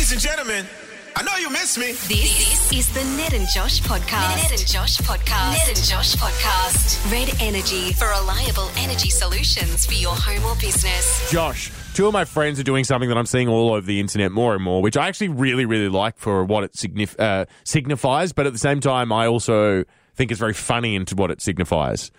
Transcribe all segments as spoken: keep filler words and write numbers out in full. Ladies and gentlemen, I know you miss me. This is the Ned and Josh podcast. Ned and Josh podcast. Ned and Josh podcast. Red Energy, for reliable energy solutions for your home or business. Josh, two of my friends are doing something that I'm seeing all over the internet more and more, which I actually really, really like for what it signif- uh, signifies. But at the same time, I also think it's very funny into what it signifies.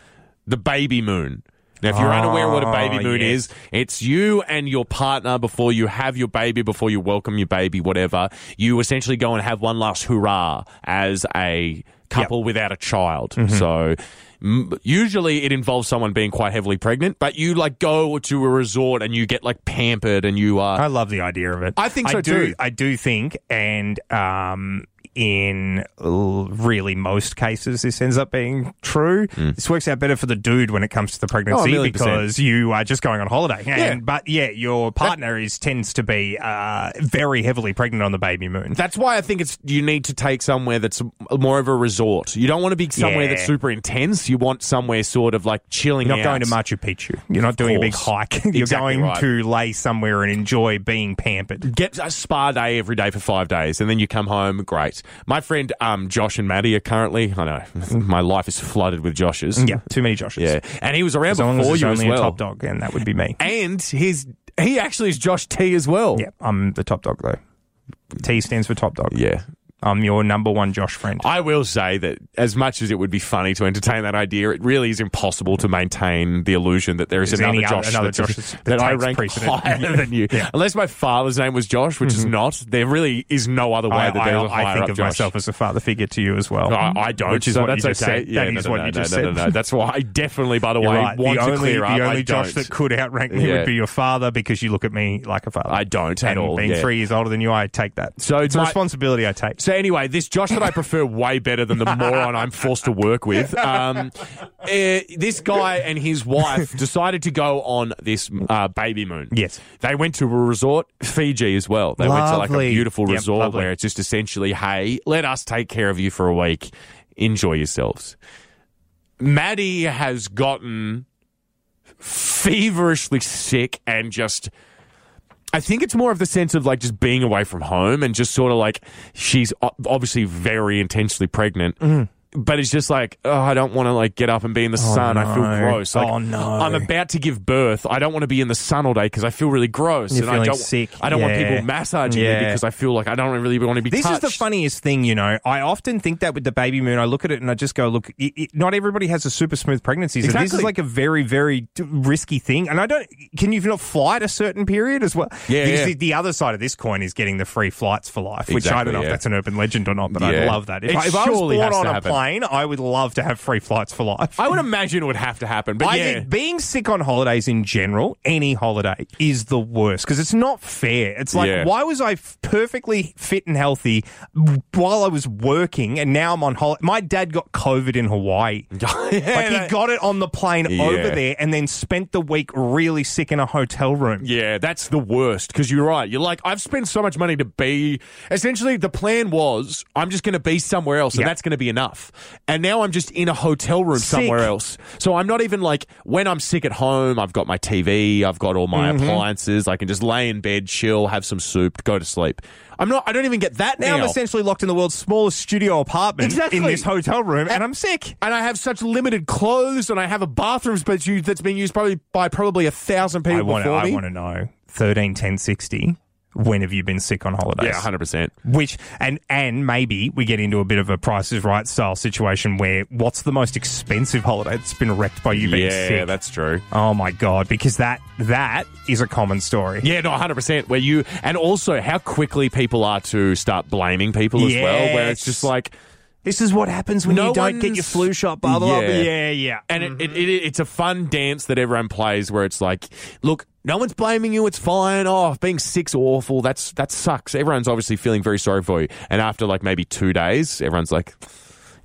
The baby moon. Now, if you're oh, unaware what a baby moon yes. is, it's you and your partner before you have your baby, before you welcome your baby, whatever. You essentially go and have one last hurrah as a couple yep. without a child. Mm-hmm. So m- usually it involves someone being quite heavily pregnant, but you like go to a resort and you get like pampered and you are... I love the idea of it. I think so I do, too. I do think, and... um in really most cases, this ends up being true. Mm. This works out better for the dude when it comes to the pregnancy oh, because you are just going on holiday. And, yeah. But, yeah, your partner that, is tends to be uh, very heavily pregnant on the baby moon. That's why I think it's you need to take somewhere that's more of a resort. You don't want to be somewhere yeah. that's super intense. You want somewhere sort of like chilling out. You're not out. going to Machu Picchu. You're not doing a big hike. You're exactly going right. to lay somewhere and enjoy being pampered. Get a spa day every day for five days and then you come home, great. My friend um, Josh and Maddie are currently, I know, my life is flooded with Joshes. Yeah, too many Joshes. Yeah, and he was around as long before as you only as well. A top dog, and that would be me. And his, he actually is Josh T as well. Yeah, I'm the top dog though. T stands for top dog. Yeah. I'm your number one Josh friend. I will say that as much as it would be funny to entertain that idea, it really is impossible to maintain the illusion that there is There's another Josh, another Josh that, that I rank precedent. higher than you. Yeah. Unless my father's name was Josh, which mm-hmm. is not, there really is no other way I, that there's a higher I think up of Josh. Myself as a father figure to you as well. No, I, I don't. Which is so what that's you just said. Yeah, that no, is no, what no, you just no, said. No, no, no, no. That's why I definitely, by the You're way, right. want the to only, clear up. The only I Josh don't. that could outrank me yeah. would be your father because you look at me like a father. I don't at all. Being three years older than you, I take that. So it's a responsibility I take. So anyway, this Josh that I prefer way better than the moron I'm forced to work with. Um, uh, this guy and his wife decided to go on this uh, baby moon. Yes. They went to a resort, Fiji as well. They lovely. went to like a beautiful yep, resort lovely. where it's just essentially, hey, let us take care of you for a week. Enjoy yourselves. Maddie has gotten feverishly sick and just... I think it's more of the sense of like just being away from home and just sort of like she's obviously very intensely pregnant, mm. but it's just like, oh, I don't want to like get up and be in the oh, sun. No. I feel gross. Like, oh, no. I'm about to give birth. I don't want to be in the sun all day because I feel really gross. You're and feeling I don't, sick. I don't yeah. want people massaging yeah. me because I feel like I don't really want to be this touched. This is the funniest thing, you know. I often think that with the baby moon, I look at it and I just go, look, it, it, not everybody has a super smooth pregnancy. Exactly. So this is like a very, very risky thing. And I don't, can you not fly at a certain period as well? Yeah, the, yeah. the other side of this coin is getting the free flights for life, exactly, which I don't know yeah. if that's an urban legend or not, but yeah. I love that. If, I, if I was born on a plane, I would love to have free flights for life. I would imagine it would have to happen. But I yeah. think being sick on holidays in general, any holiday, is the worst because it's not fair. It's like, yeah. why was I f- perfectly fit and healthy while I was working and now I'm on holiday? My dad got COVID in Hawaii. yeah, like that- he got it on the plane yeah. over there and then spent the week really sick in a hotel room. Yeah, that's the worst because you're right. You're like, I've spent so much money to be... Essentially, the plan was I'm just going to be somewhere else and yep. that's going to be enough. And now I'm just in a hotel room sick. somewhere else. So I'm not even like, when I'm sick at home, I've got my T V, I've got all my mm-hmm. appliances. I can just lay in bed, chill, have some soup, go to sleep. I'm not, I don't even get that now. Now I'm essentially locked in the world's smallest studio apartment exactly. in this hotel room and, and I'm sick. And I have such limited clothes and I have a bathroom that's been used probably by probably a thousand people I wanna, before I me. I want to know, thirteen ten sixty when have you been sick on holidays? Yeah, one hundred percent. Which, and, and maybe we get into a bit of a Price is Right style situation where what's the most expensive holiday that's been wrecked by you being yeah, sick? Yeah, that's true. Oh, my God, because that that is a common story. Yeah, no, one hundred percent. Where you, and also how quickly people are to start blaming people as yes. well, where it's just like... This is what happens when no you don't get your flu shot, blah, blah, yeah. blah. Yeah, yeah. And mm-hmm. it, it, it, it's a fun dance that everyone plays where it's like, look, no one's blaming you. It's fine. Oh, being sick's awful. That's That sucks. Everyone's obviously feeling very sorry for you. And after like maybe two days, everyone's like...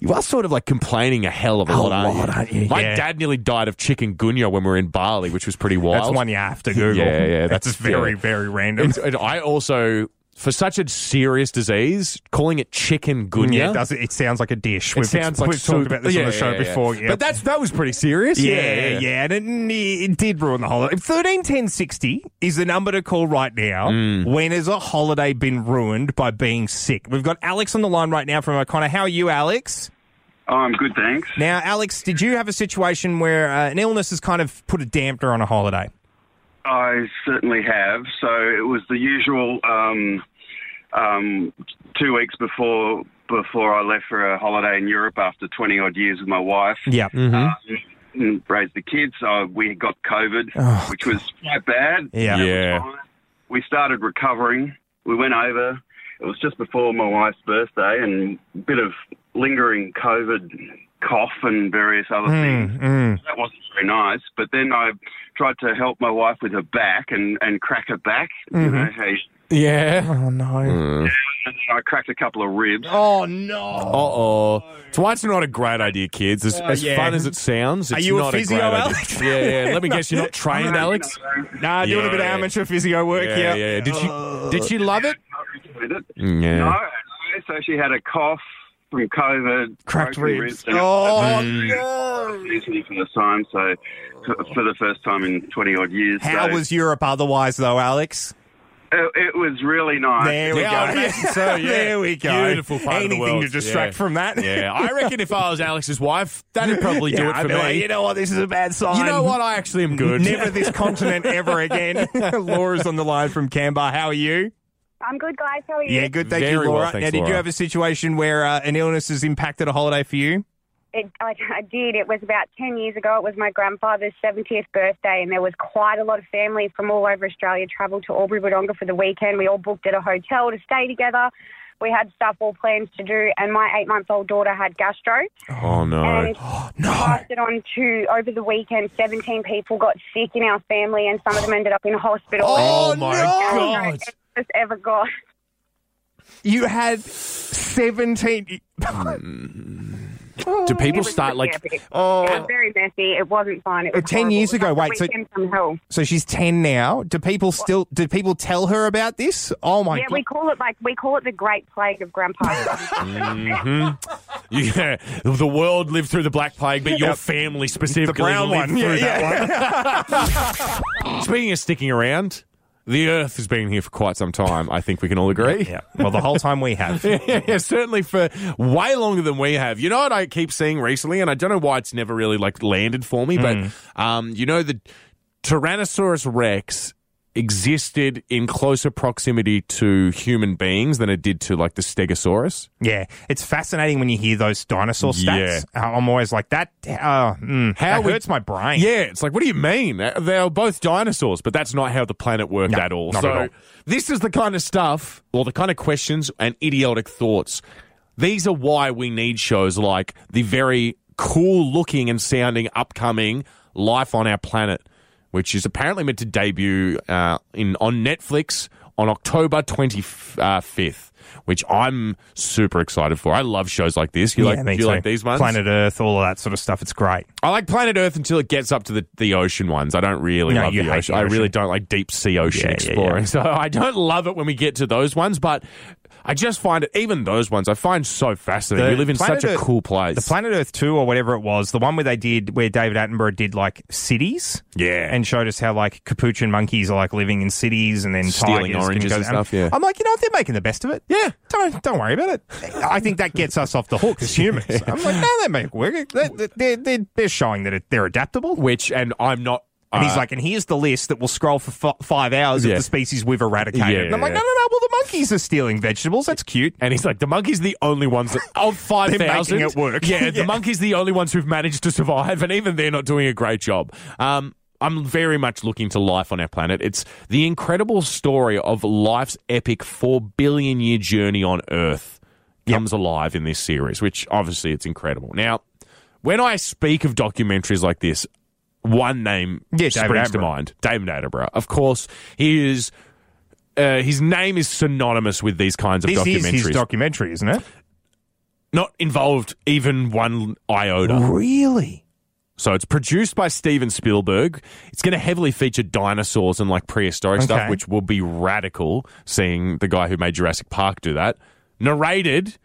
You are sort of like complaining a hell of a, a lot, aren't, lot you? aren't you? My yeah. dad nearly died of chikungunya when we were in Bali, which was pretty wild. That's one you have to Google. Yeah, yeah. That's, that's very, yeah. very random. It's, and I also... For such a serious disease, calling it chikungunya. Yeah, it, does, it sounds like a dish. It we've, sounds like We've so, talked about this yeah, on the show yeah, yeah. before. Yeah. But that's that was pretty serious. Yeah, yeah, yeah. yeah. And it, it did ruin the holiday. thirteen ten sixty is the number to call right now. Mm. When has a holiday been ruined by being sick? We've got Alex on the line right now from O'Connor. How are you, Alex? Oh, I'm good, thanks. Now, Alex, did you have a situation where uh, an illness has kind of put a dampener on a holiday? I certainly have. So it was the usual um, um, two weeks before before I left for a holiday in Europe after twenty odd years with my wife. Yeah. Mm-hmm. Um, raised the kids. So we got COVID, oh, which was quite bad. Yeah. yeah. We started recovering. We went over. It was just before my wife's birthday and a bit of lingering COVID cough and various other mm, things. Mm. That wasn't very nice. But then I tried to help my wife with her back and, and crack her back. Mm-hmm. You know, hey, yeah. Oh, no. Mm. And I cracked a couple of ribs. Oh, no. Uh-oh. So that's not a great idea, kids. As, uh, as yeah. fun as it sounds, it's Are you not a, physio, a great Alex? idea. Yeah, yeah. Let me guess, you're not trained, no, Alex? No, no. Nah, doing yeah, a bit of amateur yeah. physio work. Yeah, yeah. yeah. Did, uh, she, did she love it? With it. Yeah. No, no. So she had a cough from COVID, cracked ribs. ribs oh no! Recently for the time, so for the first time in twenty odd years. How so. was Europe otherwise, though, Alex? It, it was really nice. There we yeah, go. Yeah. So, yeah. There we go. Beautiful part Anything of the world. Anything to distract yeah. from that. Yeah, I reckon if I was Alex's wife, that'd probably do yeah, it for me. Like, you know what? This is a bad sign. You know what? I actually am good. Never this continent ever again. Laura's on the line from Canberra. How are you? I'm good, guys. How are you? Yeah, good. Thank Very you, Laura. Well, thanks, now, did Laura. you have a situation where uh, an illness has impacted a holiday for you? It, I, I did. It was about ten years ago. It was my grandfather's seventieth birthday, and there was quite a lot of family from all over Australia travelled to Albury, Wodonga for the weekend. We all booked at a hotel to stay together. We had stuff, all plans to do, and my eight-month-old daughter had gastro. Oh, no. And oh, no. passed it on to, over the weekend, seventeen people got sick in our family, and some of them ended up in hospital. Oh, oh my God. God. Ever got. You had seventeen Do people start like? Epic. Oh, it was very messy. It wasn't fun. It was ten horrible. years ago. Wait, so hell. so she's ten now. Do people still? Do people tell her about this? Oh my! Yeah, God. we call it like we call it the Great Plague of Grandpa. mm-hmm. Yeah, the world lived through the Black Plague, but your family specifically the brown lived one. through yeah, that yeah. one. Speaking of sticking around. The Earth has been here for quite some time. I think we can all agree. Yeah. yeah. Well, the whole time we have. yeah, yeah, certainly for way longer than we have. You know what I keep seeing recently, and I don't know why it's never really like landed for me, mm. but um, you know, the Tyrannosaurus Rex existed in closer proximity to human beings than it did to like the Stegosaurus. Yeah, it's fascinating when you hear those dinosaur stats. Yeah. I'm always like that. Uh, mm, how that hurts it, my brain. Yeah, it's like, what do you mean? They were both dinosaurs, but that's not how the planet worked no, at all. Not so at all. This is the kind of stuff, or the kind of questions and idiotic thoughts. These are why we need shows like the very cool-looking and sounding upcoming Life on Our Planet, which is apparently meant to debut uh, in on Netflix on October twenty-fifth, which I'm super excited for. I love shows like this. You yeah, like me you too. like these ones? Planet Earth, all of that sort of stuff. It's great. I like Planet Earth until it gets up to the, the ocean ones. I don't really no, love the ocean. the ocean. I really don't like deep sea ocean yeah, exploring. Yeah, yeah. So I don't love it when we get to those ones, but I just find it, even those ones, I find so fascinating. The we live in such a Earth, cool place. The Planet Earth two or whatever it was, the one where they did, where David Attenborough did like cities. Yeah. And showed us how like capuchin monkeys are like living in cities and then stealing oranges and stuff. Yeah. I'm like, you know what? They're making the best of it. Yeah. Don't, don't worry about it. I think that gets us off the hook as humans. I'm like, no, they make work. They're, they're, they're showing that they're adaptable. Which, and I'm not. And he's like, and here's the list that will scroll for f- five hours yeah. of the species we've eradicated. Yeah, and I'm like, no, no, no, well, the monkeys are stealing vegetables. That's cute. And he's like, the monkeys are the only ones that, of five thousand. They're making it work. Yeah, yeah, the monkeys are the only ones who've managed to survive, and even they're not doing a great job. Um, I'm very much looking to Life on Our Planet. It's the incredible story of life's epic four billion year journey on Earth comes yep. alive in this series, which obviously it's incredible. Now, when I speak of documentaries like this, one name yeah, springs to mind, David Attenborough. Of course, he is. Uh, his name is synonymous with these kinds of this documentaries. This is his documentary, isn't it? Not involved even one iota. Really? So it's produced by Steven Spielberg. It's going to heavily feature dinosaurs and like prehistoric okay. stuff, which will be radical, seeing the guy who made Jurassic Park do that. Narrated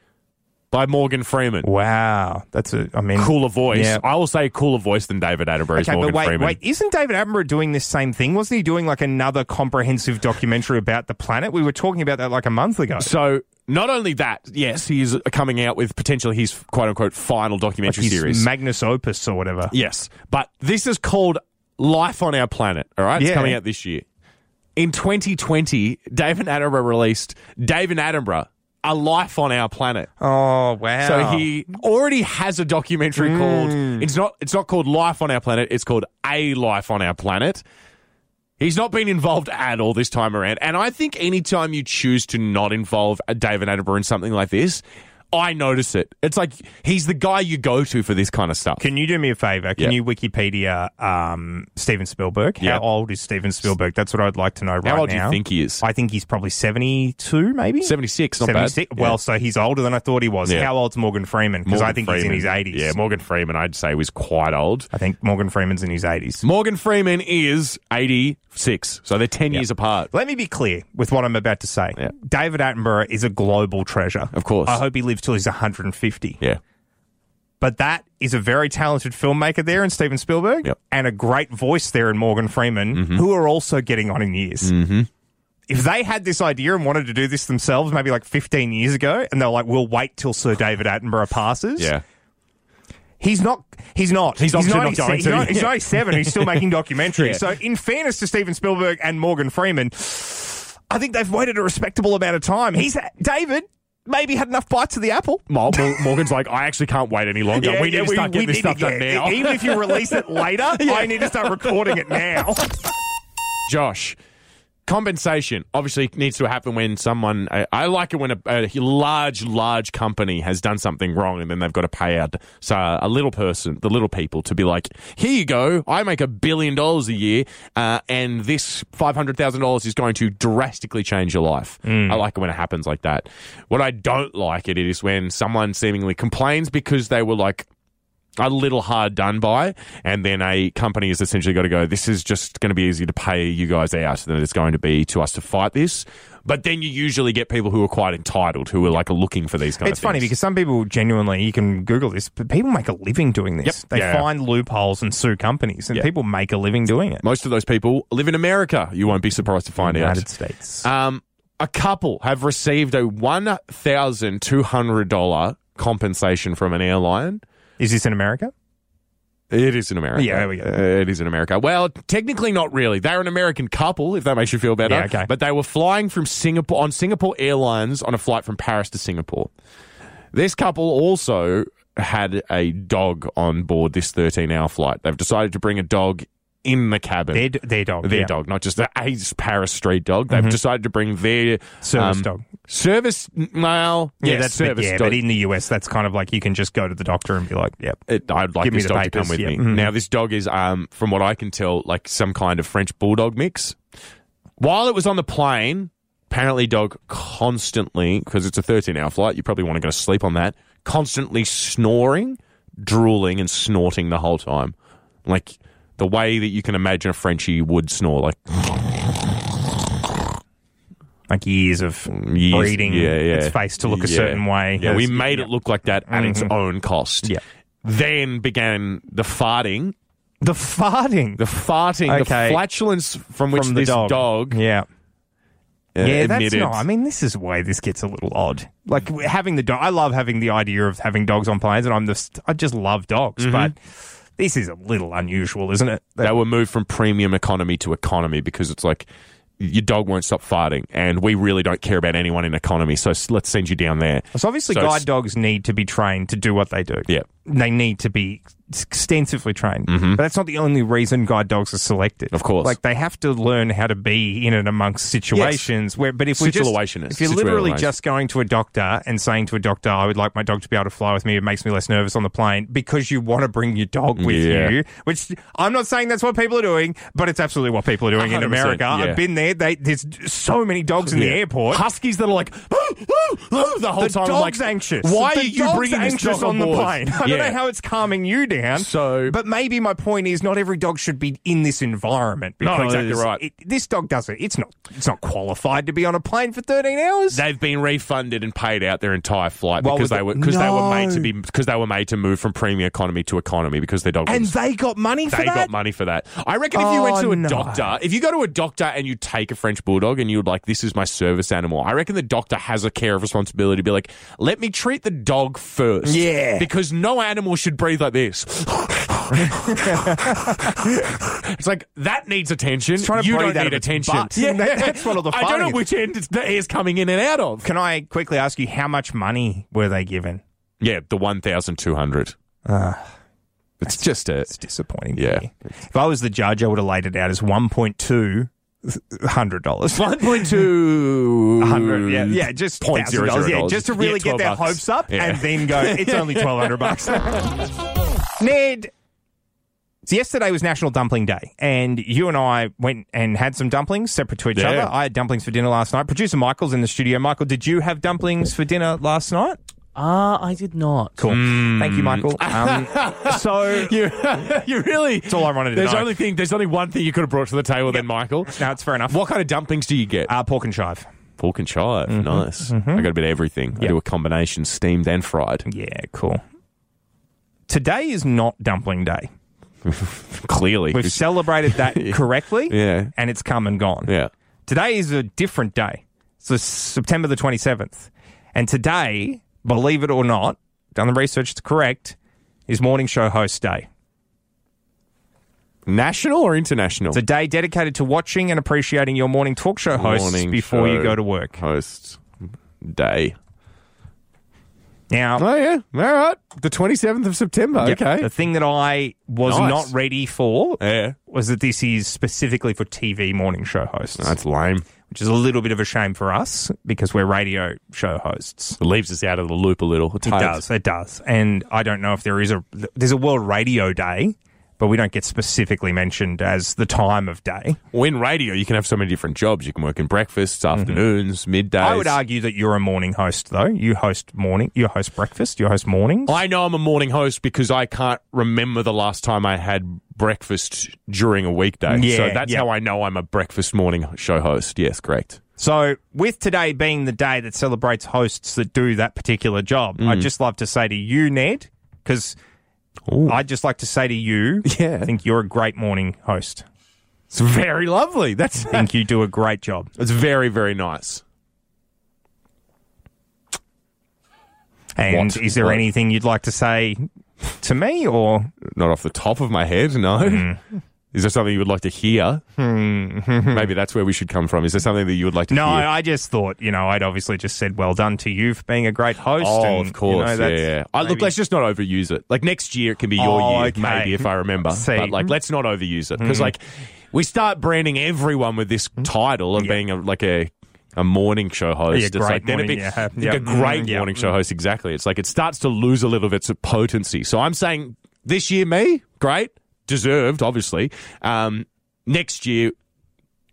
by Morgan Freeman. Wow. That's a, I mean... Cooler voice. Yeah. I will say cooler voice than David Attenborough's okay, Morgan but wait, Freeman. Wait, isn't David Attenborough doing this same thing? Wasn't he doing like another comprehensive documentary about the planet? We were talking about that like a month ago. So... Not only that, yes, he is coming out with potentially his quote-unquote final documentary like his series. Magnus Opus or whatever. Yes. But this is called Life on Our Planet, all right? Yeah. It's coming out this year. In twenty twenty, David Attenborough released David Attenborough, A Life on Our Planet. Oh, wow. So he already has a documentary mm. called... It's not, it's not called Life on Our Planet. It's called A Life on Our Planet. He's not been involved at all this time around. And I think any time you choose to not involve David Attenborough in something like this, I notice it. It's like he's the guy you go to for this kind of stuff. Can you do me a favour? Can yep. you Wikipedia um, Steven Spielberg? How yep. old is Steven Spielberg? That's what I'd like to know right now. How old now. do you think he is? I think he's probably seventy-two, maybe? seventy-six, not seventy-six. Bad. Well, yeah. so he's older than I thought he was. Yeah. How old's Morgan Freeman? Because I think Freeman. he's in his eighties. Yeah, Morgan Freeman, I'd say, was quite old. I think Morgan Freeman's in his eighties. Morgan Freeman is eighty-six, so they're ten yep. years apart. Let me be clear with what I'm about to say. Yep. David Attenborough is a global treasure. Of course. I hope he lives till he's one hundred fifty. Yeah. But that is a very talented filmmaker there in Steven Spielberg yep. and a great voice there in Morgan Freeman, mm-hmm. who are also getting on in years. Mm-hmm. If they had this idea and wanted to do this themselves maybe like fifteen years ago and they're like, we'll wait till Sir David Attenborough passes. Yeah. He's not. He's not. He's, he's not. He's not. He's, not, he's ninety-seven. He's still making documentaries. Yeah. So in fairness to Steven Spielberg and Morgan Freeman, I think they've waited a respectable amount of time. He's David... Maybe had enough bites of the apple. Morgan's like, I actually can't wait any longer. Yeah, we need yeah, to start we, getting we this stuff done now. Even if you release it later, yeah. I need to start recording it now. Josh, compensation obviously needs to happen when someone... I, I like it when a, a large, large company has done something wrong and then they've got to pay out so a little person, the little people, to be like, here you go, I make a billion dollars a year uh, and this five hundred thousand dollars is going to drastically change your life. Mm. I like it when it happens like that. What I don't like it is when someone seemingly complains because they were like, a little hard done by, and then a company has essentially got to go, this is just going to be easy to pay you guys out than it's going to be to us to fight this. But then you usually get people who are quite entitled, who are like looking for these kind it's of things. It's funny because some people genuinely, you can Google this, but people make a living doing this. Yep. They yeah. find loopholes and sue companies, and yep. people make a living doing it. Most of those people live in America. You won't be surprised to find United out. United States. Um, a couple have received a one thousand two hundred dollars compensation from an airline. Is this in America? It is in America. Yeah, there we go. It is in America. Well, technically not really. They're an American couple, if that makes you feel better. Yeah, okay. But they were flying from Singapore on Singapore Airlines on a flight from Paris to Singapore. This couple also had a dog on board this thirteen-hour flight. They've decided to bring a dog in the cabin. Their, their dog. Their yeah. dog, not just the Ace Paris Street dog. They've mm-hmm. decided to bring their... Service um, dog. Service, well... Yeah, yeah that's service bit, yeah, dog. But in the U S, that's kind of like you can just go to the doctor and be like, yep. It, I'd like this dog papers. to come with yep. me. Mm-hmm. Now, this dog is, um, from what I can tell, like some kind of French bulldog mix. While it was on the plane, apparently dog constantly, because it's a thirteen-hour flight, you probably want to go to sleep on that, constantly snoring, drooling, and snorting the whole time. Like... The way that you can imagine a Frenchie would snore, like like years of years, breeding yeah, yeah. its face to look yeah. a certain way. Yeah, we made yeah. it look like that at mm-hmm. its own cost. Yeah. Then began the farting. The farting? The farting. Okay. The flatulence from which from this dog. dog yeah. Uh, yeah, admitted. that's not... I mean, this is why this gets a little odd. Like, having the dog... I love having the idea of having dogs on planes, and I'm just... I just love dogs, mm-hmm. but... This is a little unusual, isn't it? They were moved from premium economy to economy because it's like your dog won't stop farting and we really don't care about anyone in economy, so let's send you down there. So obviously so guide dogs need to be trained to do what they do. Yeah. They need to be extensively trained. Mm-hmm. But that's not the only reason guide dogs are selected. Of course. Like they have to learn how to be in and amongst situations. Yes. Where, but if, we just, if you're literally just going to a doctor and saying to a doctor, I would like my dog to be able to fly with me, it makes me less nervous on the plane because you want to bring your dog with yeah. you, which I'm not saying that's what people are doing, but it's absolutely what people are doing in America. Yeah. I've been there. They, there's so many dogs in yeah. the airport. Huskies that are like... the whole the time. The dog's I'm like, anxious. Why the are you bringing anxious this dog on, on the plane? I yeah. don't know how it's calming you down. So, but maybe my point is not every dog should be in this environment. Because no, exactly right. It, this dog doesn't. It's not. It's not qualified to be on a plane for thirteen hours. They've been refunded and paid out their entire flight well, because they were because no. they were made to be because they were made to move from premium economy to economy because their dog. And was, they got money for they that. They got money for that. I reckon oh, if you went to a no. doctor, if you go to a doctor and you take a French bulldog and you're like, this is my service animal. I reckon the doctor has a care of responsibility to be like, let me treat the dog first. Yeah. Because no animal should breathe like this. It's like, that needs attention. You don't need attention. Butt. Yeah, that, that's one of the I don't know is. Which end the air's coming in and out of. Can I quickly ask you, how much money were they given? Yeah, the one thousand two hundred dollars. Ah. Uh. It's that's, just a... It's disappointing. Yeah. Me. If I was the judge, I would have laid it out as one point two one hundred dollars. one point two... one hundred, yeah. Yeah, just zero. zero, zero yeah, just to really yeah, get their bucks. Hopes up yeah. and then go, it's only twelve hundred dollars bucks. Ned... So yesterday was National Dumpling Day, and you and I went and had some dumplings separate to each yeah. other. I had dumplings for dinner last night. Producer Michael's in the studio. Michael, did you have dumplings for dinner last night? Ah, uh, I did not. Cool. Mm. Thank you, Michael. Um, so you, you really. That's all I wanted to there's know. Only thing, there's only one thing you could have brought to the table, yep. then, Michael. No, it's fair enough. What kind of dumplings do you get? Uh, pork and chive. Pork and chive. Mm-hmm. Nice. Mm-hmm. I got a bit of everything. Yep. I do a combination, steamed and fried. Yeah, cool. Today is not Dumpling Day. Clearly. We've celebrated that correctly, yeah. and it's come and gone. Yeah. Today is a different day. So September the twenty-seventh. And today... Believe it or not, done the research, it's correct, is Morning Show Host Day. National or international? It's a day dedicated to watching and appreciating your morning talk show hosts morning before show you go to work. Host Day. Now, oh, yeah. All right. The twenty-seventh of September. Yep. Okay. The thing that I was nice. Not ready for yeah. was that this is specifically for T V morning show hosts. That's lame. Which is a little bit of a shame for us because we're radio show hosts. It leaves us out of the loop a little. It, it does. It does. And I don't know if there is a... There's a World Radio Day, but we don't get specifically mentioned as the time of day. Well, in radio, you can have so many different jobs. You can work in breakfasts, afternoons, mm-hmm. middays. I would argue that you're a morning host, though. You host morning. You host breakfast. You host mornings. I know I'm a morning host because I can't remember the last time I had breakfast during a weekday. Yeah, so that's yeah. how I know I'm a breakfast morning show host. Yes, correct. So with today being the day that celebrates hosts that do that particular job, mm. I'd just love to say to you, Ned, because... Ooh. I'd just like to say to you, yeah. I think you're a great morning host. It's very lovely. That's I think you do a great job. It's very, very nice. And what? Is there what? Anything you'd like to say to me or? Not off the top of my head, no. Mm. Is there something you would like to hear? Maybe that's where we should come from. Is there something that you would like to no, hear? No, I just thought, you know, I'd obviously just said, well done to you for being a great host. Oh, and, of course, you know, yeah. yeah. I, look, let's just not overuse it. Like, next year it can be your oh, year, okay. maybe, if I remember. See. But, like, let's not overuse it. Because, mm. like, we start branding everyone with this title of yeah. being, a, like, a... A morning show host. Yeah, it's like, morning, then yeah. like yep. a great yep. morning show host, exactly. It's like it starts to lose a little of its potency. So I'm saying this year, me, great, deserved, obviously. Um, next year,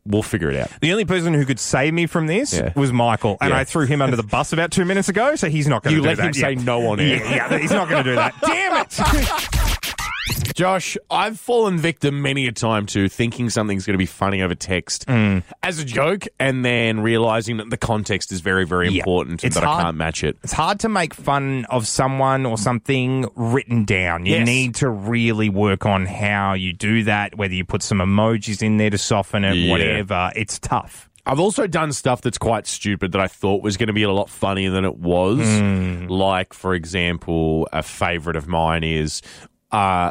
we'll figure it out. The only person who could save me from this yeah. was Michael, and yeah. I threw him under the bus about two minutes ago, so he's not going to do that. You let him say yeah. no on air. Yeah, yeah, he's not going to do that. Damn it! Josh, I've fallen victim many a time to thinking something's going to be funny over text mm. as a joke and then realising that the context is very, very yeah. important and that hard. I can't match it. It's hard to make fun of someone or something written down. You yes. need to really work on how you do that, whether you put some emojis in there to soften it, yeah. whatever. It's tough. I've also done stuff that's quite stupid that I thought was going to be a lot funnier than it was. Mm. Like, for example, a favourite of mine is... Uh,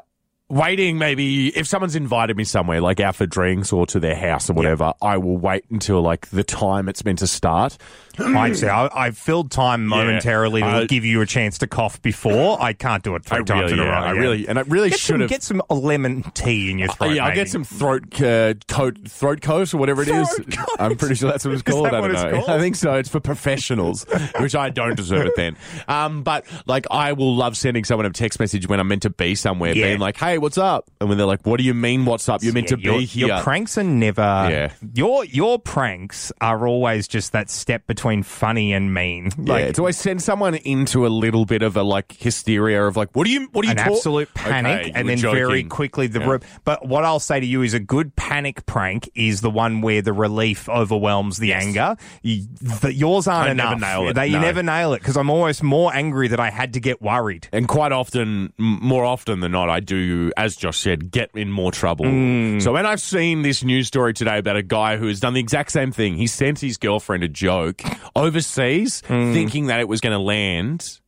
waiting maybe if someone's invited me somewhere like out for drinks or to their house or whatever yeah. I will wait until like the time it's meant to start. I say I, I filled time momentarily yeah. uh, to give you a chance to cough before. I can't do it three I times really, in a row. Yeah, I yeah. really and I really should have get some lemon tea in your throat. Uh, yeah, I get some throat uh, coat throat coat or whatever it throat is. Coat. I'm pretty sure that's what it's called. I don't know. Called? I think so. It's for professionals, which I don't deserve it then. Um, but like I will love sending someone a text message when I'm meant to be somewhere, yeah. being like, hey. hey, what's up? And when they're like, what do you mean what's up? You're meant yeah, to your, be here. Your pranks are never... Yeah. Your your pranks are always just that step between funny and mean. Like, yeah, it's always send someone into a little bit of a like hysteria of like, what do you... What are you an ta- absolute panic, okay, and then joking. Very quickly the... Yeah. Room. But what I'll say to you is a good panic prank is the one where the relief overwhelms the yes. anger. You, the, yours aren't I enough. Never nail it. They, no. You never nail it because I'm almost more angry that I had to get worried. And quite often, more often than not, I do, as Josh said, get in more trouble. Mm. So when I've seen this news story today about a guy who has done the exact same thing, he sent his girlfriend a joke overseas mm. thinking that it was going to land.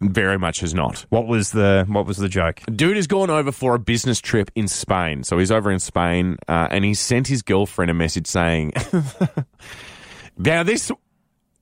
Very much has not. What was the what was the joke? Dude has gone over for a business trip in Spain. So he's over in Spain uh, and he sent his girlfriend a message saying, now this...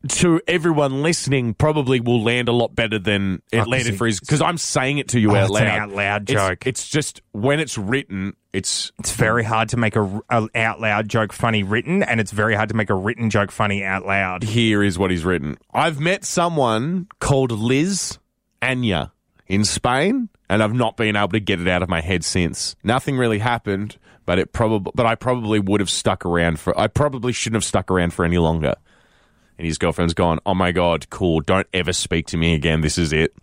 to everyone listening, probably will land a lot better than it oh, landed for his... Because I'm saying it to you oh, out loud. It's an out loud joke. It's, it's just, when it's written, it's... It's very hard to make a, a out loud joke funny written, and it's very hard to make a written joke funny out loud. Here is what he's written. I've met someone called Liz Anya in Spain, and I've not been able to get it out of my head since. Nothing really happened, but it probably... But I probably would have stuck around for... I probably shouldn't have stuck around for any longer. And his girlfriend's gone, oh, my God, cool. Don't ever speak to me again. This is it.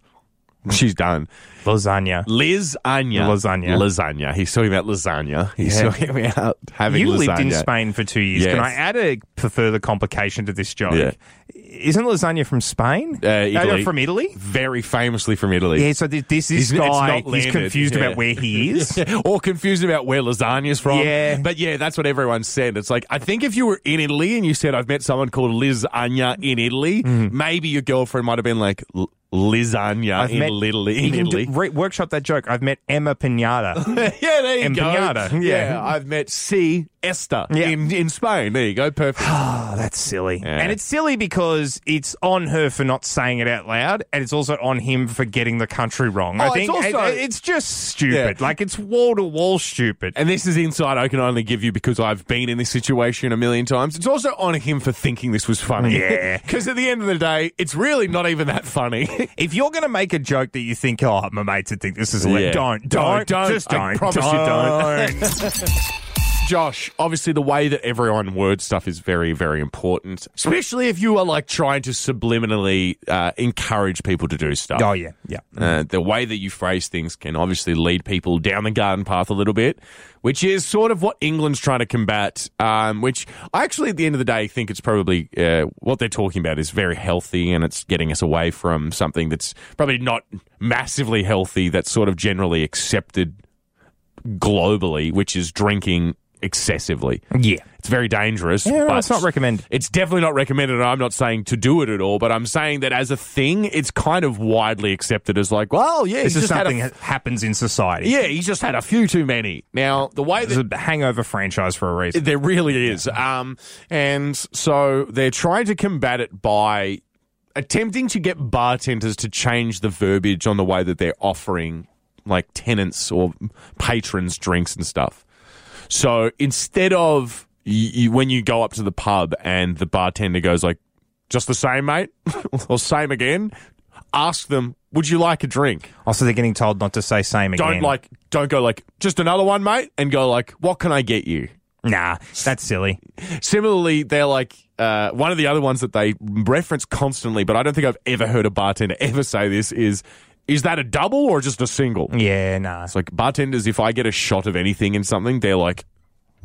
She's done. Lasagna. Liz Anya. Lasagna. Lasagna. He's talking about lasagna. He's yeah. talking about having you lasagna. You lived in Spain for two years. Yes. Can I add a further complication to this joke? Yeah. Isn't lasagna from Spain? Uh, Italy. No, no, from Italy? Very famously from Italy. Yeah, so this, this, this he's, guy is confused yeah. about where he is. Or confused about where lasagna's from. Yeah. But yeah, that's what everyone said. It's like, I think if you were in Italy and you said, I've met someone called Liz Anya in Italy, mm. maybe your girlfriend might have been like... Lasagna I've in, met, Italy, in Italy. Re- workshop that joke. I've met Emma Pinata. yeah, there you Emma go. Pinata. Yeah. yeah, I've met C. Esther yeah. in, in Spain. There you go. Perfect. Oh, that's silly. Yeah. And it's silly because it's on her for not saying it out loud, and it's also on him for getting the country wrong. Oh, I think it's, also, it, it's just stupid. Yeah. Like, it's wall-to-wall stupid. And this is insight I can only give you because I've been in this situation a million times. It's also on him for thinking this was funny. Yeah. Because at the end of the day, it's really not even that funny. If you're going to make a joke that you think, oh, my mates would think this is... Yeah. Don't, don't, don't, don't. Just don't. I promise don't. you don't. Josh, obviously the way that everyone words stuff is very, very important, especially if you are like trying to subliminally uh, encourage people to do stuff. Oh, yeah, yeah. Uh, the way that you phrase things can obviously lead people down the garden path a little bit, which is sort of what England's trying to combat, um, which I actually at the end of the day think it's probably uh, what they're talking about is very healthy, and it's getting us away from something that's probably not massively healthy, that's sort of generally accepted globally, which is drinking excessively. Yeah. It's very dangerous. Yeah, no, but it's not recommended. It's definitely not recommended, and I'm not saying to do it at all, but I'm saying that as a thing, it's kind of widely accepted as like, well, yeah. This is something that happens in society. Yeah, he's just had a few too many. Now, the way that... There's a hangover franchise for a reason. There really is. Yeah. Um, and so they're trying to combat it by attempting to get bartenders to change the verbiage on the way that they're offering like tenants or patrons drinks and stuff. So instead of you, you, when you go up to the pub and the bartender goes like, just the same, mate, or same again, ask them, would you like a drink? Also, they're getting told not to say same again. Don't like, don't go like, just another one, mate, and go like, what can I get you? Nah, that's silly. Similarly, they're like, uh, one of the other ones that they reference constantly, but I don't think I've ever heard a bartender ever say this is... Is that a double or just a single? Yeah, nah. It's like bartenders, if I get a shot of anything in something, they're like,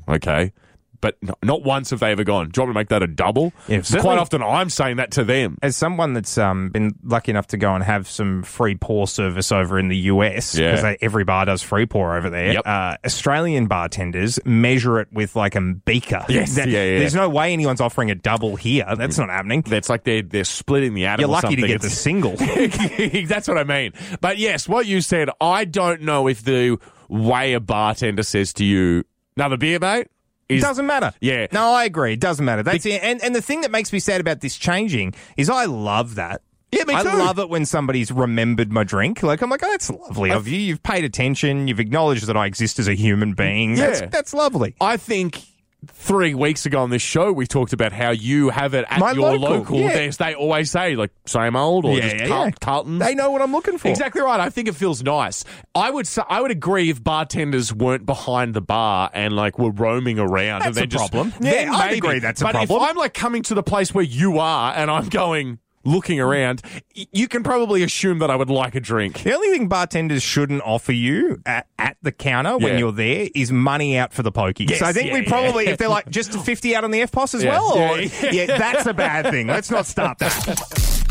okay. But not once have they ever gone, do you want me to make that a double? Yeah, quite often I'm saying that to them. As someone that's um, been lucky enough to go and have some free pour service over in the U S, because yeah. every bar does free pour over there, yep. uh, Australian bartenders measure it with like a beaker. Yes, that, yeah, yeah. There's no way anyone's offering a double here. That's not happening. That's like they're, they're splitting the atom. You're lucky something. to get the single. That's what I mean. But yes, what you said, I don't know if the way a bartender says to you, another beer, mate? It doesn't matter. Yeah. No, I agree. It doesn't matter. That's it. And, and the thing that makes me sad about this changing is I love that. Yeah, me too. I love it when somebody's remembered my drink. Like, I'm like, oh, that's lovely of you. You've paid attention. You've acknowledged that I exist as a human being. Yeah. That's, that's lovely. I think three weeks ago on this show, we talked about how you have it at My your local. local. Yeah. They, they always say, like, same old or yeah, just yeah, Carl- yeah. Carlton's. They know what I'm looking for. Exactly right. I think it feels nice. I would say, I would agree if bartenders weren't behind the bar and, like, were roaming around. That's and a just, problem. Yeah, I agree that's a but problem. But if I'm, like, coming to the place where you are and I'm going... looking around, you can probably assume that I would like a drink. The only thing bartenders shouldn't offer you at, at the counter when yeah. you're there is money out for the pokies. Yes, so I think yeah, we probably, yeah. if they're like, just fifty out on the F P O S as yeah. well? Yeah. Or, yeah. yeah, that's a bad thing. Let's not start that.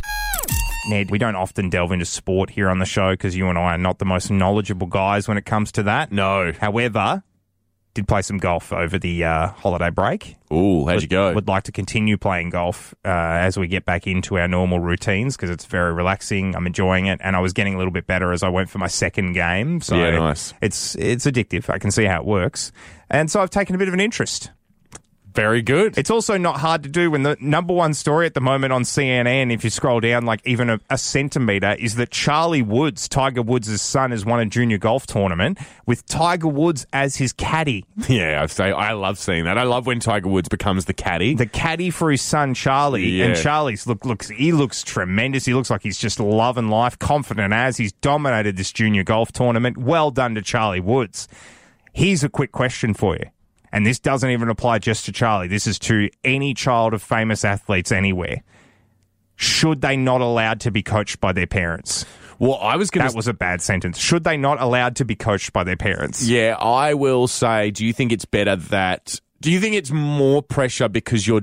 Ned, we don't often delve into sport here on the show because you and I are not the most knowledgeable guys when it comes to that. No. However... did play some golf over the uh, holiday break. Ooh, how'd you go? Would like to continue playing golf uh, as we get back into our normal routines because it's very relaxing. I'm enjoying it, and I was getting a little bit better as I went for my second game. So yeah, nice. It's it's addictive. I can see how it works, and so I've taken a bit of an interest. Very good. It's also not hard to do when the number one story at the moment on C N N, if you scroll down like even a, a centimetre, is that Charlie Woods, Tiger Woods' son, has won a junior golf tournament with Tiger Woods as his caddy. Yeah, I say I love seeing that. I love when Tiger Woods becomes the caddy. The caddy for his son, Charlie. Yeah. And Charlie's, look, looks, he looks tremendous. He looks like he's just loving life, confident as he's dominated this junior golf tournament. Well done to Charlie Woods. Here's a quick question for you. And this doesn't even apply just to Charlie. This is to any child of famous athletes anywhere. Should they not allowed to be coached by their parents? Well, I was going to... That s- was a bad sentence. Should they not allowed to be coached by their parents? Yeah, I will say, do you think it's better that... Do you think it's more pressure because your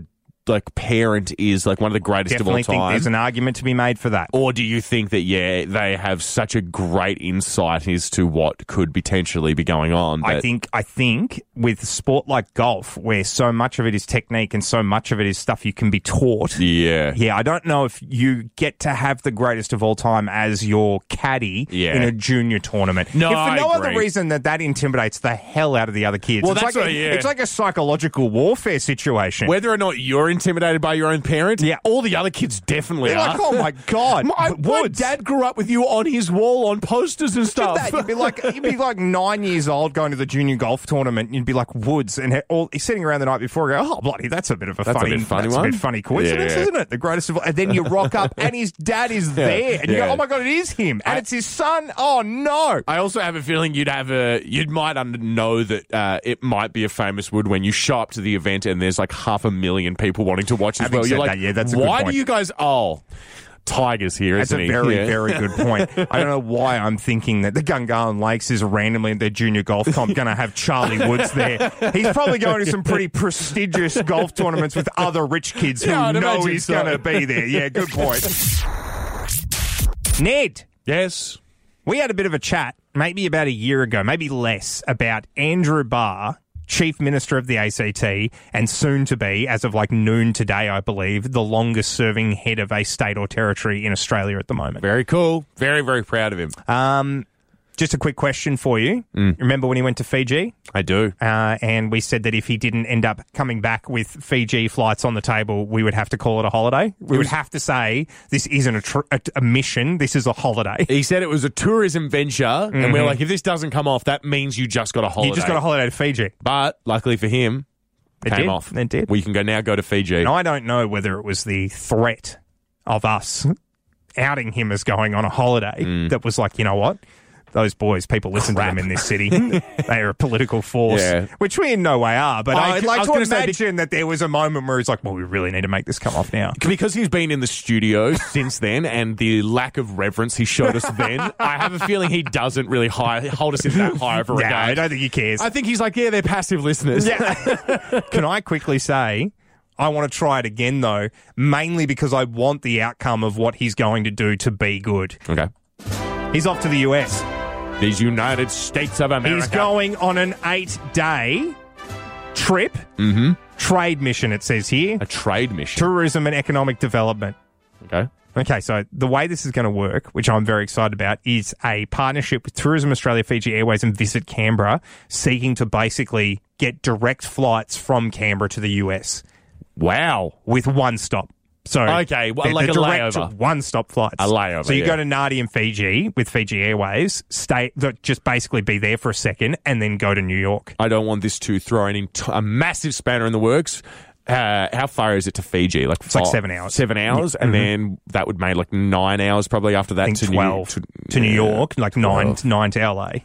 like parent is like one of the greatest Definitely of all time? I think there's an argument to be made for that. Or do you think that, yeah, they have such a great insight as to what could potentially be going on? That- I think, I think... with sport like golf, where so much of it is technique and so much of it is stuff you can be taught. Yeah. Yeah, I don't know if you get to have the greatest of all time as your caddy yeah. in a junior tournament. No, if for no other reason that that intimidates the hell out of the other kids. Well, it's, that's like a, a, yeah. it's like a psychological warfare situation. Whether or not you're intimidated by your own parent, yeah. all the other kids definitely They're are. Like, oh my God. my, my dad grew up with you on his wall on posters and stuff. That. You'd be like, you'd be like nine years old going to the junior golf tournament and be like Woods, and all, he's sitting around the night before and go, oh, bloody, that's a bit of a that's funny, a bit funny that's one. A bit funny coincidence, yeah. isn't it? The greatest of all. And then you rock up, and his dad is yeah. there, and yeah. you go, oh my God, it is him, and I, it's his son. Oh no! I also have a feeling you'd have a, you might know that uh, it might be a famous Wood when you show up to the event, and there's like half a million people wanting to watch as Having well. You're like, that, yeah, that's a why good point. Do you guys? Oh. Tiger's here, That's isn't he? That's a very, yeah. very good point. I don't know why I'm thinking that the Gungahlin Lakes is randomly in their junior golf comp going to have Charlie Woods there. He's probably going to some pretty prestigious golf tournaments with other rich kids who yeah, know he's so. going to be there. Yeah, good point. Ned. Yes? We had a bit of a chat maybe about a year ago, maybe less, about Andrew Barr, Chief Minister of the A C T, and soon to be, as of like noon today, I believe, the longest serving head of a state or territory in Australia at the moment. Very cool. Very, very proud of him. Um, just a quick question for you. Mm. Remember when he went to Fiji? I do. Uh, and we said that if he didn't end up coming back with Fiji flights on the table, we would have to call it a holiday. We would have to say this isn't a, tr- a, a mission. This is a holiday. He said it was a tourism venture. Mm-hmm. And we're like, if this doesn't come off, that means you just got a holiday. You just got a holiday to Fiji. But luckily for him, it came did. off. It did. We can go now go to Fiji. And I don't know whether it was the threat of us outing him as going on a holiday mm. that was like, you know what? Those boys, people listen Crap. to them in this city. They are a political force, yeah. which we in no way are. But I'd like to imagine that there was a moment where he's like, well, we really need to make this come off now. Because he's been in the studio since then, and the lack of reverence he showed us then, I have a feeling he doesn't really high, hold us in that high of a regard. No, I don't think he cares. I think he's like, yeah, they're passive listeners. Yeah. Can I quickly say... I want to try it again, though, mainly because I want the outcome of what he's going to do to be good. Okay. He's off to the U S. These United States of America. He's going on an eight-day trip. Mm-hmm. Trade mission, it says here. A trade mission. Tourism and economic development. Okay. Okay, so the way this is going to work, which I'm very excited about, is a partnership with Tourism Australia, Fiji Airways and Visit Canberra, seeking to basically get direct flights from Canberra to the U S. Wow. With one stop. So okay, well, like a layover, one-stop flights, a layover. So you yeah. go to Nadi in Fiji with Fiji Airways, stay, just basically be there for a second, and then go to New York. I don't want this to throw in a massive spanner in the works. Uh, how far is it to Fiji? Like it's five, like seven hours. Seven hours, mm-hmm. and then that would make like nine hours probably after that. I think to twelve New, to, to New York, yeah, like nine, nine to L A.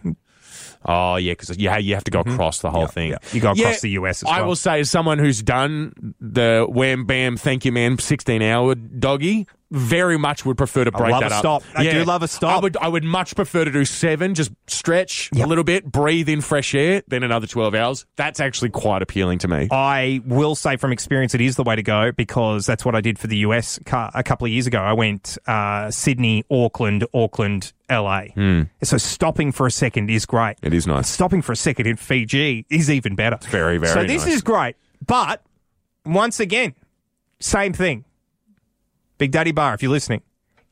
Oh, yeah, because you have to go across mm-hmm. the whole yeah, thing. Yeah. You go across yeah, the U S as well. I will say, as someone who's done the wham, bam, thank you, man, sixteen-hour doggy, very much would prefer to break I love that a stop. up. I yeah. do love a stop. I would I would much prefer to do seven, just stretch yep. a little bit, breathe in fresh air, then another twelve hours. That's actually quite appealing to me. I will say from experience it is the way to go, because that's what I did for the U S a couple of years ago. I went uh, Sydney, Auckland, Auckland, L A. Mm. So stopping for a second is great. It is nice. Stopping for a second in Fiji is even better. It's very, very nice. So this nice. is great. But once again, same thing. Big Daddy Barr, if you're listening,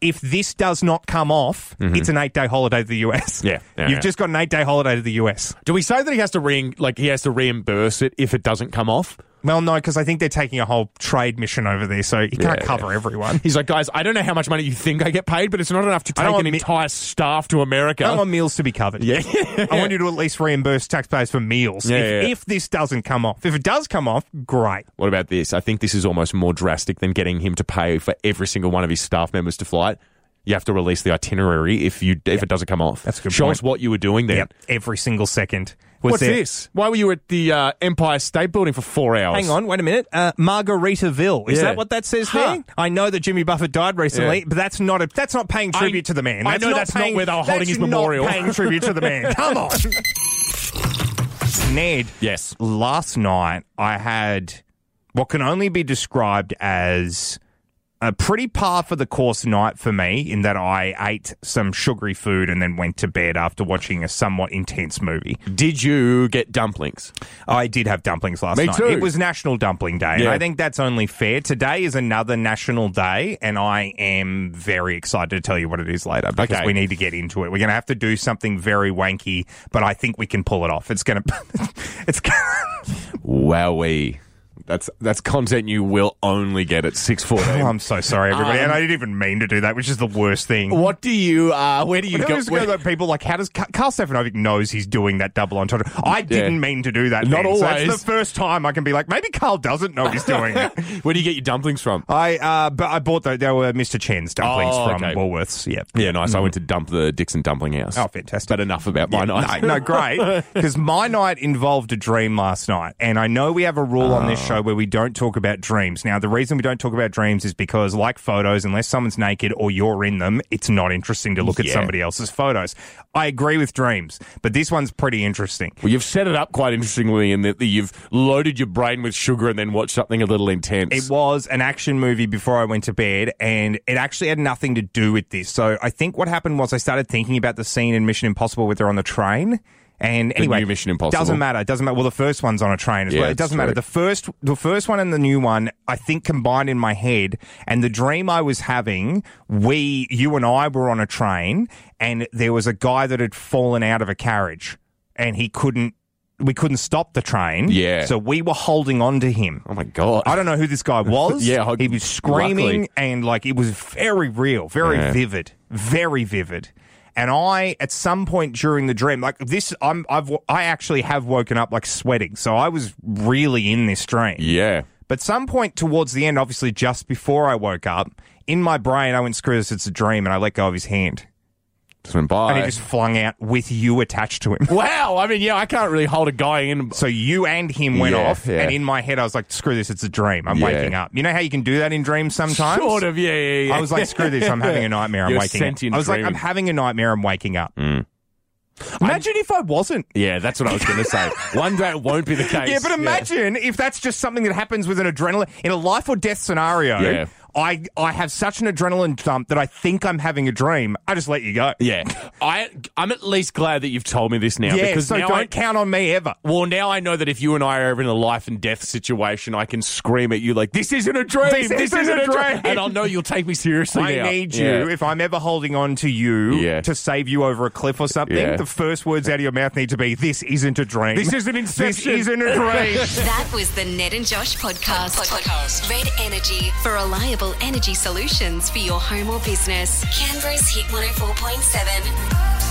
if this does not come off, mm-hmm. it's an eight-day holiday to the U S. Yeah, yeah you've yeah. just got an eight-day holiday to the U S. Do we say that he has to re- like he has to reimburse it if it doesn't come off? Well, no, because I think they're taking a whole trade mission over there, so you can't yeah, cover yeah. everyone. He's like, guys, I don't know how much money you think I get paid, but it's not enough to take an mi- entire staff to America. I don't want meals to be covered. Yeah, I want you to at least reimburse taxpayers for meals yeah, if, yeah. if this doesn't come off. If it does come off, great. What about this? I think this is almost more drastic than getting him to pay for every single one of his staff members to fly. You have to release the itinerary if you if yep. it doesn't come off. That's a good Show point. us what you were doing there. Yep. Every single second. Was What's there. this? Why were you at the uh, Empire State Building for four hours? Hang on, wait a minute. Uh, Margaritaville. Is yeah. that what that says huh. there? I know that Jimmy Buffett died recently, yeah. but that's not a, that's not paying tribute I, to the man. That's I know not that's paying, not where they were holding his memorial. That's not paying tribute to the man. Come on. Ned. Yes. Last night I had what can only be described as a pretty par for the course night for me, in that I ate some sugary food and then went to bed after watching a somewhat intense movie. Did you get dumplings? I did have dumplings last me night. Too. It was National Dumpling Day. Yeah. And I think that's only fair. Today is another national day, and I am very excited to tell you what it is later, because okay. we need to get into it. We're going to have to do something very wanky, but I think we can pull it off. It's going to... It's Wowie. That's that's content you will only get at six fourteen. Oh, I'm so sorry, everybody. Um, and I didn't even mean to do that, which is the worst thing. What do you... Uh, where do you... go? Where, go people like, how does... Carl Stefanovic knows he's doing that double entendre. I yeah. didn't mean to do that. Not then. always. So that's the first time I can be like, maybe Carl doesn't know he's doing it. Where do you get your dumplings from? I uh, but I bought... The, they were Mister Chen's dumplings oh, from okay. Woolworths. Yeah, yeah, nice. Mm. I went to dump the Dixon Dumpling House. Oh, fantastic. But enough about yeah, my night. No, no great. Because my night involved a dream last night. And I know we have a rule uh, on this show where we don't talk about dreams. Now, the reason we don't talk about dreams is because, like photos, unless someone's naked or you're in them, it's not interesting to look yeah. at somebody else's photos. I agree with dreams, but this one's pretty interesting. Well, you've set it up quite interestingly in that you've loaded your brain with sugar and then watched something a little intense. It was an action movie before I went to bed, and it actually had nothing to do with this. So I think what happened was I started thinking about the scene in Mission Impossible where they're on the train. And anyway, the new Mission Impossible. Doesn't matter. Doesn't matter. Well, the first one's on a train as yeah, well. It doesn't matter. The first, the first one and the new one, I think, combined in my head. And the dream I was having, we, you and I were on a train, and there was a guy that had fallen out of a carriage, and he couldn't. We couldn't stop the train. Yeah. So we were holding on to him. Oh, my God. I don't know who this guy was. yeah. I, he was screaming, luckily. and like it was very real, very yeah. vivid, very vivid. And I, at some point during the dream, like this, I'm, I've, I actually have woken up like sweating. So I was really in this dream. Yeah. But some point towards the end, obviously just before I woke up, in my brain, I went, screw this, it's a dream. And I let go of his hand. Just went by. And he just flung out with you attached to him. Wow. I mean, yeah, I can't really hold a guy in. So you and him went yeah, off. Yeah. And in my head, I was like, screw this, it's a dream. I'm yeah. waking up. You know how you can do that in dreams sometimes? Sort of, yeah, yeah, yeah. I was like, screw this, I'm having a nightmare, I'm You're waking up. I was dreaming. like, I'm having a nightmare, I'm waking up. Mm. Imagine I'm, if I wasn't. Yeah, that's what I was going to say. One day it won't be the case. Yeah, but imagine yeah. if that's just something that happens with an adrenaline, in a life or death scenario. Yeah. I, I have such an adrenaline dump that I think I'm having a dream. I just let you go. Yeah. I, I'm at least glad that you've told me this now. Yeah, because so now don't I, count on me ever. Well, now I know that if you and I are ever in a life and death situation, I can scream at you like, this isn't a dream. This, this isn't, isn't a dream. dream. And I'll know you'll take me seriously I now. need you. Yeah. If I'm ever holding on to you yeah. to save you over a cliff or something, yeah. the first words out of your mouth need to be, this isn't a dream. This isn't Inception. This isn't a dream. That was the Ned and Josh podcast. podcast. Red Energy for reliable sustainable energy solutions for your home or business. Canberra's Hit one oh four point seven.